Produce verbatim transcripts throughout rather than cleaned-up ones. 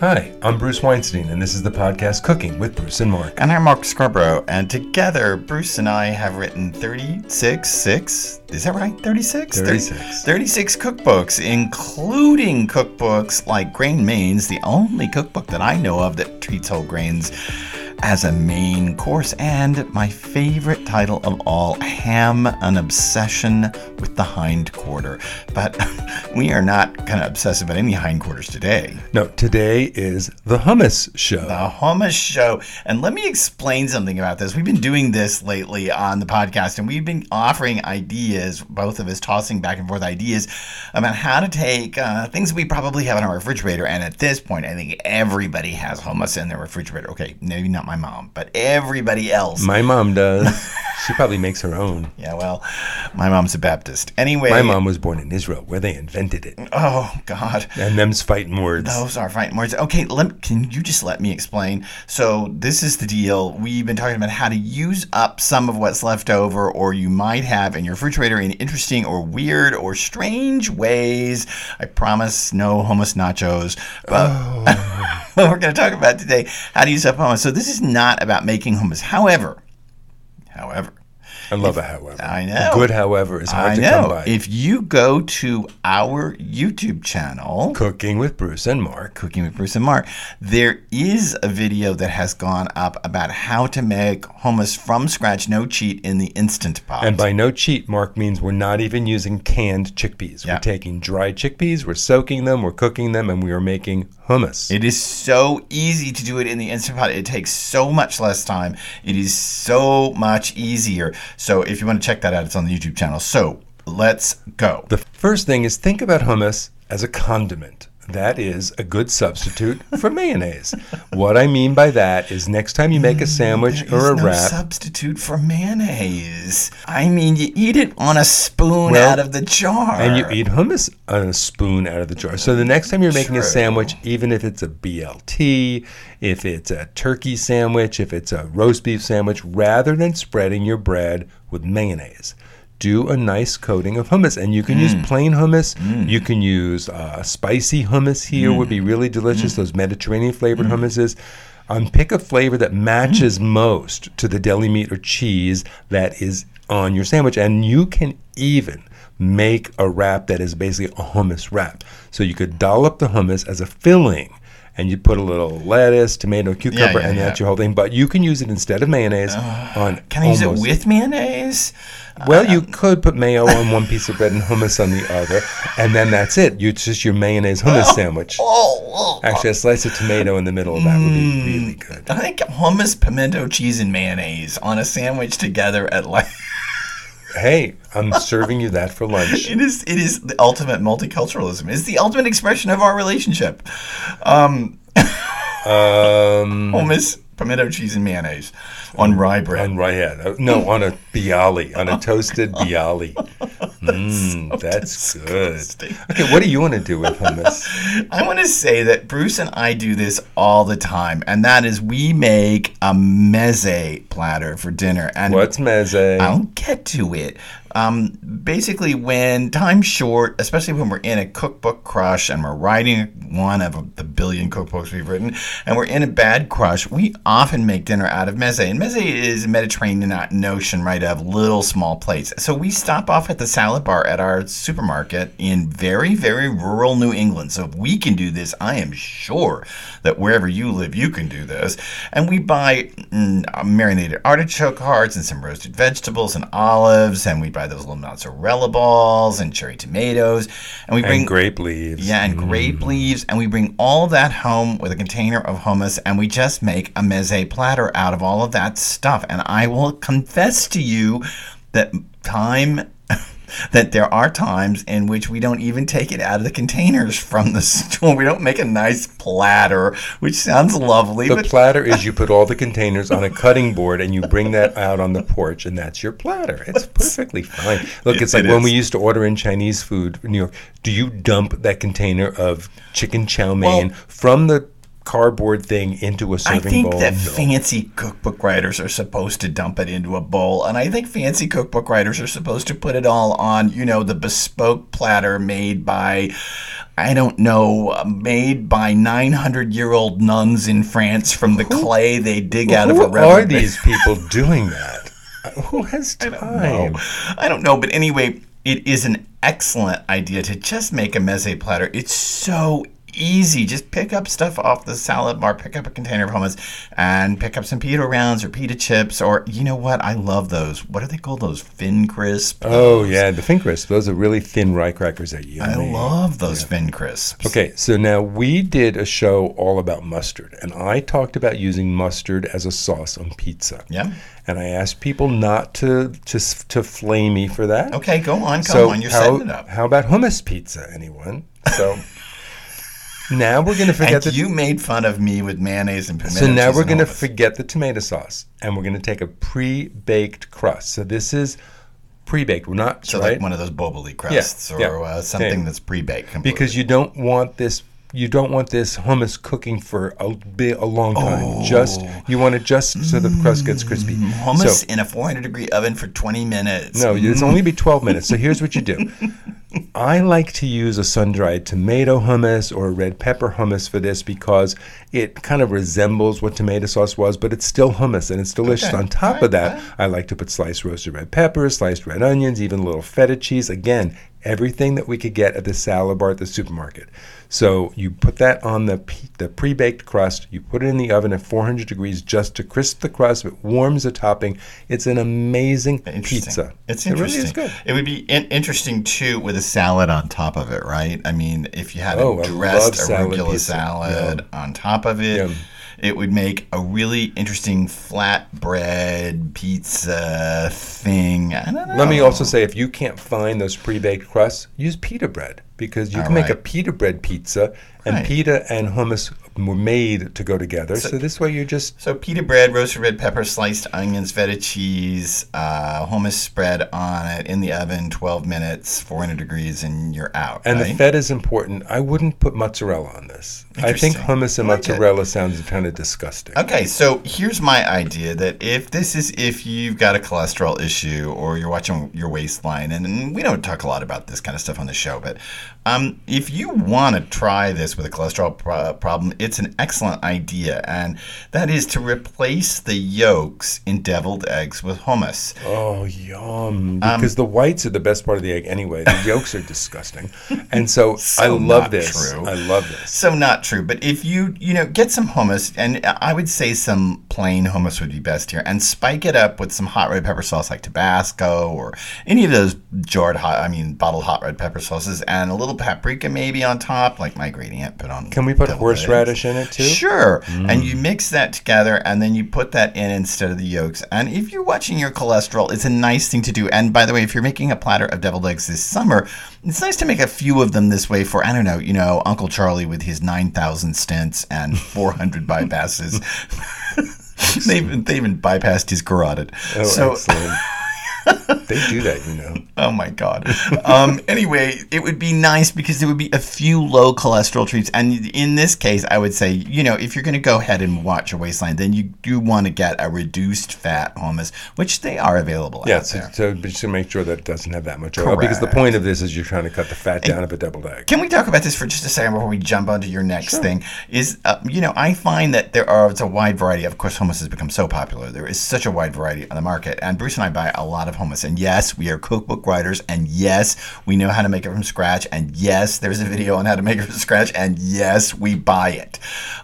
Hi, I'm Bruce Weinstein, and this is the podcast Cooking with Bruce and Mark. And I'm Mark Scarborough, and together, Bruce and I have written thirty-six, six, is that right? thirty-six? thirty-six. thirty-six cookbooks, including cookbooks like Grain Mains, the only cookbook that I know of that treats whole grains as a main course, and my favorite title of all, Ham, an Obsession with the Hindquarter. But we are not kind of obsessed about any hindquarters today. No, today is the hummus show. The hummus show. And let me explain something about this. We've been doing this lately on the podcast, and we've been offering ideas, both of us tossing back and forth ideas about how to take uh, things we probably have in our refrigerator. And at this point, I think everybody has hummus in their refrigerator. Okay, maybe not my mom, but everybody else. My mom does. She probably makes her own. Yeah, well, my mom's a Baptist. Anyway. My mom was born in Israel, where they invented it. Oh, God. And them's fighting words. Those are fighting words. Okay, let, can you just let me explain? So this is the deal. We've been talking about how to use up some of what's left over, or you might have in your refrigerator, in interesting or weird or strange ways. I promise no hummus nachos. But oh. We're going to talk about today how to use up hummus. So this is not about making hummus. However, however. I love if, a however. I know. A good however is hard I to know. Come by. If you go to our YouTube channel, Cooking with Bruce and Mark. Cooking with Bruce and Mark. There is a video that has gone up about how to make hummus from scratch, no cheat, in the Instant Pot. And by no cheat, Mark means we're not even using canned chickpeas. Yeah. We're taking dry chickpeas, we're soaking them, we're cooking them, and we are making hummus. It is so easy to do it in the Instant Pot. It takes so much less time. It is so much easier. So if you want to check that out, it's on the YouTube channel. So let's go. The first thing is, think about hummus as a condiment. That is a good substitute for mayonnaise. What I mean by that is, next time you make a sandwich mm, or a no wrap. There's no substitute for mayonnaise. I mean, you eat it on a spoon well, out of the jar. And you eat hummus on a spoon out of the jar. So the next time you're making True. a sandwich, even if it's a B L T, if it's a turkey sandwich, if it's a roast beef sandwich, rather than spreading your bread with mayonnaise, do a nice coating of hummus. And you can mm. use plain hummus. Mm. You can use uh, spicy hummus here. Mm. Would be really delicious. Mm. Those Mediterranean flavored mm. hummuses. Um, pick a flavor that matches mm. most to the deli meat or cheese that is on your sandwich. And you can even make a wrap that is basically a hummus wrap. So you could dollop the hummus as a filling. And you put a little lettuce, tomato, cucumber, yeah, yeah, and that's yeah. your whole thing. But you can use it instead of mayonnaise uh, on Can I use it with mayonnaise? Well, uh, you could put mayo on one piece of bread and hummus on the other. And then that's it. It's just your mayonnaise hummus sandwich. Oh, oh, oh. Actually, a slice of tomato in the middle of that mm, would be really good. I think hummus, pimento cheese, and mayonnaise on a sandwich together at like... Hey, I'm serving you that for lunch. It is it is the ultimate multiculturalism. It's the ultimate expression of our relationship. Um, um, hummus, pimento cheese, and mayonnaise on rye bread. On rye, yeah. No, on a bialy, on a toasted bialy. Mmm, that's, so that's good. Okay, what do you want to do with hummus? I want to say that Bruce and I do this all the time, and that is, we make a meze platter for dinner. And what's meze? I'll get to it. Um, basically, when time's short, especially when we're in a cookbook crush and we're writing one of a, the billion cookbooks we've written, and we're in a bad crush, we often make dinner out of meze. And meze is a Mediterranean notion, right, of little small plates. So we stop off at the salad bar at our supermarket in very, very rural New England. So if we can do this, I am sure that wherever you live, you can do this. And we buy mm, marinated artichoke hearts and some roasted vegetables and olives, and we buy those little mozzarella balls and cherry tomatoes, and we bring and grape leaves. Yeah, and mm. grape leaves, and we bring all that home with a container of hummus, and we just make a meze platter out of all of that stuff. And I will confess to you that time that there are times in which we don't even take it out of the containers from the store. We don't make a nice platter, which sounds lovely. The but platter is, you put all the containers on a cutting board and you bring that out on the porch, and that's your platter. It's perfectly fine. Look, it, it's like it when is. we used to order in Chinese food in New York. Do you dump that container of chicken chow mein well, from the cardboard thing into a serving bowl. I think bowl that no. fancy cookbook writers are supposed to dump it into a bowl, and I think fancy cookbook writers are supposed to put it all on, you know, the bespoke platter made by, I don't know, made by nine hundred year old nuns in France from the who, clay they dig out of a river. Who are these people doing that? Who has time? I don't know. I don't know, but anyway, it is an excellent idea to just make a meze platter. It's so easy. Just pick up stuff off the salad bar, pick up a container of hummus, and pick up some pita rounds or pita chips, or you know what? I love those. What do they call those? Fin crisps? Oh, yeah, the fin crisps. Those are really thin rye crackers that you I made. love those yeah. fin crisps. Okay, so now we did a show all about mustard, and I talked about using mustard as a sauce on pizza. Yeah. And I asked people not to to, to flame me for that. Okay, go on, come so on. You're how, setting it up. How about hummus pizza, anyone? So... Now we're going to forget and the... you made fun of me with mayonnaise and pimento. So now we're going to forget the tomato sauce, and we're going to take a pre-baked crust. So this is pre-baked. We're not, so right? like one of those boboli crusts yeah, or yeah, uh, something yeah. that's pre-baked. Completely. Because you don't want this... You don't want this hummus cooking for a bit, a long time. Oh. Just you want it just so the crust gets crispy. Hummus so, in a four hundred degree oven for twenty minutes. No, it's only be twelve minutes. So here's what you do. I like to use a sun-dried tomato hummus or a red pepper hummus for this because it kind of resembles what tomato sauce was, but it's still hummus and it's delicious. Okay. On top right, of that, right. I like to put sliced roasted red peppers, sliced red onions, even a little feta cheese. Again, everything that we could get at the salad bar at the supermarket. So you put that on the the pre-baked crust. You put it in the oven at four hundred degrees just to crisp the crust. It warms the topping. It's an amazing pizza. It's interesting. It really is good. It would be in- interesting, too, with a salad on top of it, right? I mean, if you had oh, a dressed arugula salad, salad yeah. on top of it. Yeah. It would make a really interesting flatbread pizza thing. I don't know. Let me also say, if you can't find those pre-baked crusts, use pita bread because you All can right. make a pita bread pizza, and right. pita and hummus were made to go together. So, so this way you just... So pita bread, roasted red pepper, sliced onions, feta cheese, uh, hummus spread on it in the oven, twelve minutes, four hundred degrees, and you're out. And right? the feta is important. I wouldn't put mozzarella on this. I think hummus and like mozzarella it. sounds kind of disgusting. Okay, so here's my idea that if this is if you've got a cholesterol issue or you're watching your waistline, and, and we don't talk a lot about this kind of stuff on the show, but um, if you want to try this with a cholesterol pro- problem, it's an excellent idea, and that is to replace the yolks in deviled eggs with hummus. Oh, yum. Because um, the whites are the best part of the egg anyway. The yolks are disgusting. And so, so I love this. True. I love this. So not true. But if you, you know, get some hummus, and I would say some plain hummus would be best here, and spike it up with some hot red pepper sauce like Tabasco or any of those jarred hot, I mean, bottled hot red pepper sauces, and a little paprika maybe on top, like my great aunt put on. Can we put horseradish in it too? Sure. Mm. And you mix that together and then you put that in instead of the yolks. And if you're watching your cholesterol, it's a nice thing to do. And by the way, if you're making a platter of deviled eggs this summer, it's nice to make a few of them this way for, I don't know, you know, Uncle Charlie with his nine thousand stents and four hundred bypasses. they, they even bypassed his carotid. Oh, so, excellent. They do that, you know. Oh, my God. Um, anyway, it would be nice because there would be a few low cholesterol treats. And in this case, I would say, you know, if you're going to go ahead and watch your waistline, then you do want to get a reduced fat hummus, which they are available yeah, out so, there. So just to make sure that it doesn't have that much oil. Correct. Because the point of this is you're trying to cut the fat down and of a deviled egg. Can we talk about this for just a second before we jump onto your next sure. thing? Is uh, you know, I find that there are it's a wide variety. Of course, hummus has become so popular. There is such a wide variety on the market. And Bruce and I buy a lot of hummus, and yes, we are cookbook writers, and yes, we know how to make it from scratch, and yes, there's a video on how to make it from scratch, and yes, we buy it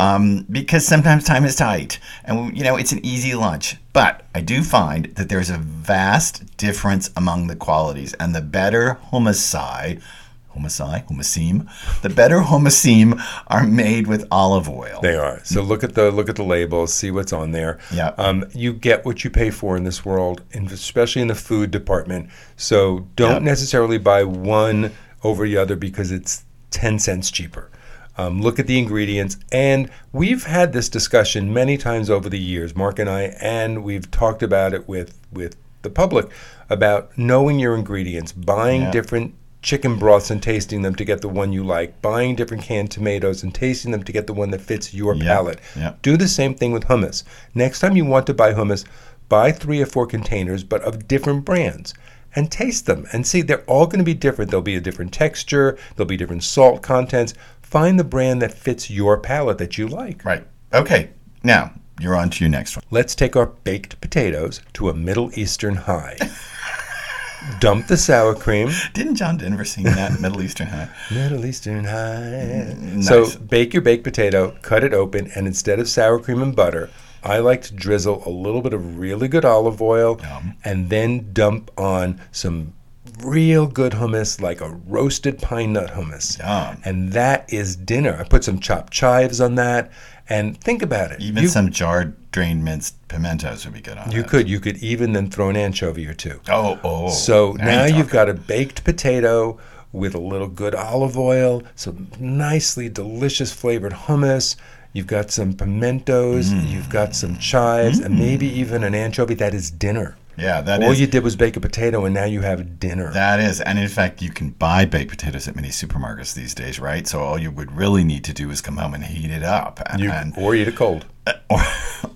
um, because sometimes time is tight, and you know it's an easy lunch. But I do find that there's a vast difference among the qualities, and the better hummusai, hummusai, hummusim, the better hummusim are made with olive oil. They are. So look at the look at the labels, see what's on there. Yeah. Um, you get what you pay for in this world, and especially in the food department. So don't yep. necessarily buy one over the other because it's ten cents cheaper. Um, look at the ingredients, and we've had this discussion many times over the years, Mark and I, and we've talked about it with with the public about knowing your ingredients, buying yep. different chicken broths and tasting them to get the one you like, buying different canned tomatoes and tasting them to get the one that fits your yep. palate. Yep. Do the same thing with hummus. Next time you want to buy hummus, buy three or four containers, but of different brands, and taste them. And see, they're all going to be different. There'll be a different texture. There'll be different salt contents. Find the brand that fits your palate that you like. Right. Okay. Now, you're on to your next one. Let's take our baked potatoes to a Middle Eastern high. Dump the sour cream. Didn't John Denver sing that? Middle Eastern High. Middle Eastern High. Mm, so nice. Bake your baked potato, cut it open, and instead of sour cream and butter, I like to drizzle a little bit of really good olive oil Yum. and then dump on some real good hummus, like a roasted pine nut hummus. Yum. And that is dinner. I put some chopped chives on that. And think about it. Even you, some jarred, drained, minced pimentos would be good on it. You that. could. You could even then throw an anchovy or two. Oh, oh. So now you've got a baked potato with a little good olive oil, some nicely delicious flavored hummus. You've got some pimentos. Mm. You've got some chives, mm. and maybe even an anchovy. That is dinner. Yeah, that All is. All you did was bake a potato, and now you have dinner. That is. And, in fact, you can buy baked potatoes at many supermarkets these days, right? So all you would really need to do is come home and heat it up. And, you, and, or eat it cold. Uh, or,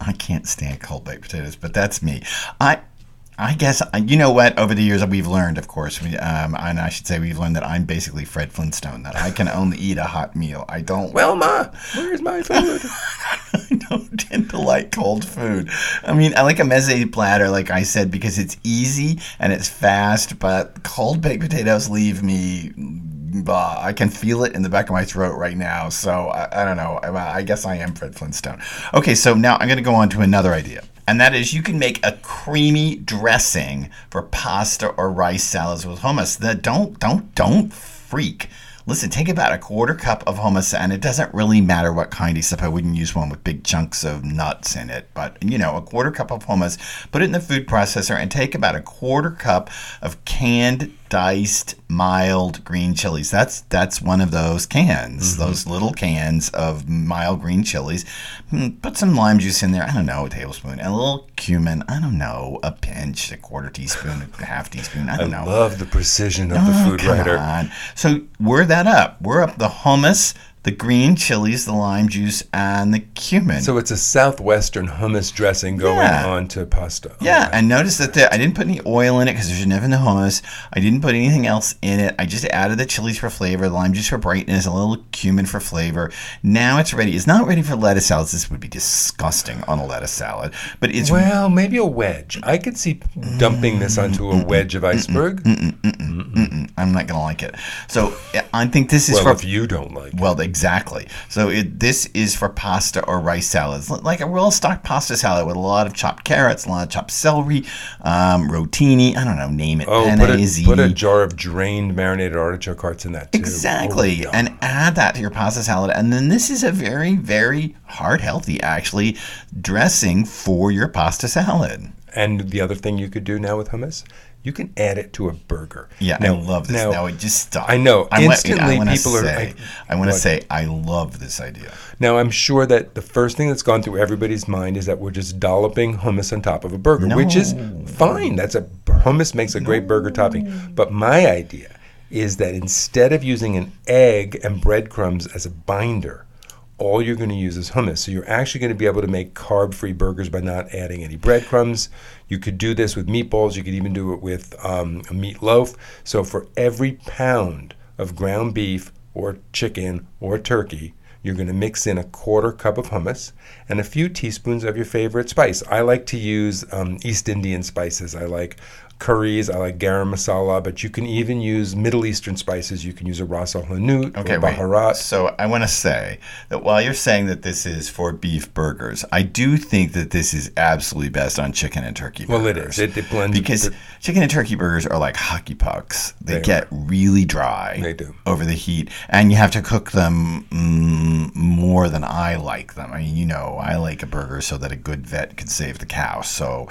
I can't stand cold baked potatoes, but that's me. I I guess, you know what, over the years we've learned, of course, we, um, and I should say we've learned that I'm basically Fred Flintstone, that I can only eat a hot meal. I don't... Well, Ma, where's my food? I don't tend to like cold food. I mean, I like a mezze platter, like I said, because it's easy and it's fast, but cold baked potatoes leave me... Bah, I can feel it in the back of my throat right now. So, I, I don't know. I, I guess I am Fred Flintstone. Okay, so now I'm going to go on to another idea. And that is you can make a creamy dressing for pasta or rice salads with hummus. The, don't, don't, don't freak. Listen, take about a quarter cup of hummus, and it doesn't really matter what kind, except I wouldn't use one with big chunks of nuts in it. But, you know, a quarter cup of hummus, put it in the food processor, and take about a quarter cup of canned diced mild green chilies. That's that's one of those cans, mm-hmm. those little cans of mild green chilies. Put some lime juice in there. I don't know, a tablespoon, and a little cumin. I don't know, a pinch, a quarter teaspoon, a half teaspoon. I don't I know. I love the precision of oh, the food writer. On. So we're that up. We're up the hummus, the green chilies, the lime juice, and the cumin. So it's a southwestern hummus dressing going yeah. on to pasta. Yeah, right. And notice that the, I didn't put any oil in it because there's never in the hummus. I didn't put anything else in it. I just added the chilies for flavor, the lime juice for brightness, a little cumin for flavor. Now it's ready. It's not ready for lettuce salads. This would be disgusting on a lettuce salad. But it's Well, maybe a wedge. I could see mm-hmm. dumping this onto a wedge of iceberg. Mm-mm, mm-mm, mm-mm, mm-mm. I'm not going to like it. So I think this is well, for... Well, if you don't like well, it. Well, they Exactly. So it, this is for pasta or rice salads, like a real stock pasta salad with a lot of chopped carrots, a lot of chopped celery, um, rotini. I don't know, name it. Oh, put a, put a jar of drained marinated artichoke hearts in that too. Exactly, oh, and add that to your pasta salad. And then this is a very, very heart healthy, actually, dressing for your pasta salad. And the other thing you could do now with hummus. You can add it to a burger. Yeah, now, I love this. Now, now it just stopped. I know. I Instantly, want, I people say, are. I, I want to say, I love this idea. Now, I'm sure that the first thing that's gone through everybody's mind is that we're just dolloping hummus on top of a burger, no. which is fine. That's a hummus makes a great no. burger topping. But my idea is that instead of using an egg and breadcrumbs as a binder, all you're going to use is hummus. So you're actually going to be able to make carb-free burgers by not adding any breadcrumbs. You could do this with meatballs. You could even do it with um, a meatloaf. So for every pound of ground beef or chicken or turkey, you're going to mix in a quarter cup of hummus and a few teaspoons of your favorite spice. I like to use um, East Indian spices. I like curries. I like garam masala, but you can even use Middle Eastern spices. You can use a ras el hanout okay, or baharat. Wait. So I want to say that while you're saying that this is for beef burgers, I do think that this is absolutely best on chicken and turkey burgers. Well, it is. It, it blends. Because the, chicken and turkey burgers are like hockey pucks. They, they get are. really dry they do. over the heat, and you have to cook them mm, more than I like them. I mean, you know, I like a burger so that a good vet could save the cow. So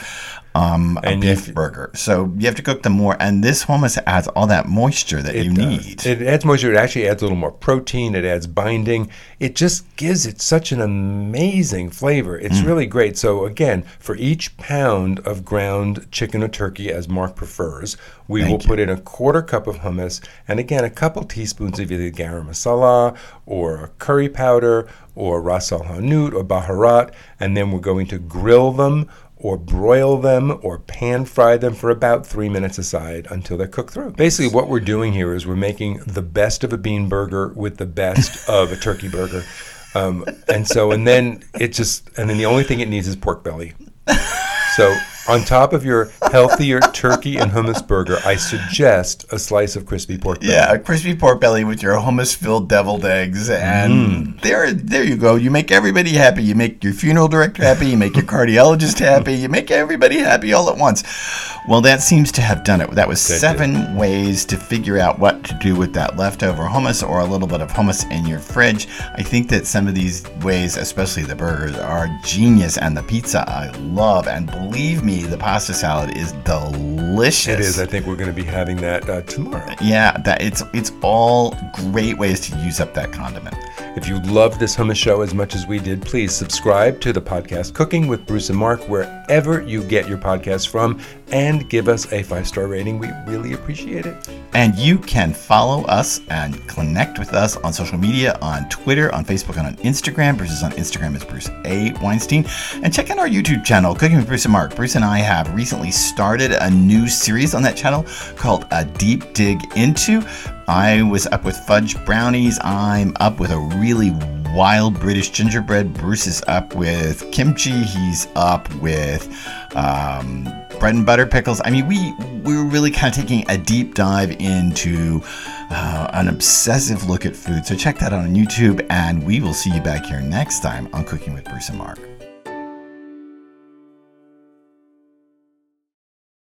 um, a beef have, burger. So you have to cook them more. And this hummus adds all that moisture that you does. need. It adds moisture. It actually adds a little more protein. It adds binding. It just gives it such an amazing flavor. It's mm. really great. So again, for each pound of ground chicken or turkey, as Mark prefers, we Thank will you. put in a quarter cup of hummus and, again, a couple teaspoons of either garam masala or curry powder or ras el hanout or baharat, and then we're going to grill them or broil them or pan fry them for about three minutes aside until they're cooked through. Basically, what we're doing here is we're making the best of a bean burger with the best of a turkey burger. Um, and so, and then it just, and then the only thing it needs is pork belly. So on top of your healthier turkey and hummus burger, I suggest a slice of crispy pork belly. Yeah, a crispy pork belly with your hummus-filled deviled eggs. And mm. there there you go. You make everybody happy. You make your funeral director happy. You make your cardiologist happy. You make everybody happy all at once. Well, that seems to have done it. That was that seven did. ways to figure out what to do with that leftover hummus or a little bit of hummus in your fridge. I think that some of these ways, especially the burgers, are genius. And the pizza I love. And believe me, the pasta salad is delicious. It is. I think we're going to be having that uh, tomorrow. Yeah, that it's it's all great ways to use up that condiment. If you love this hummus show as much as we did, please subscribe to the podcast Cooking with Bruce and Mark wherever you get your podcasts from, and give us a five-star rating. We really appreciate it. And you can follow us and connect with us on social media, on Twitter, on Facebook, and on Instagram. Bruce is on Instagram as Bruce A. Weinstein. And check out our YouTube channel, Cooking with Bruce and Mark. Bruce and I have recently started a new series on that channel called A Deep Dig Into. I was up with fudge brownies. I'm up with a really wild British gingerbread. Bruce is up with kimchi. He's up with um, bread and butter pickles. I mean, we, we're really kind of taking a deep dive into uh, an obsessive look at food. So check that out on YouTube, and we will see you back here next time on Cooking with Bruce and Mark.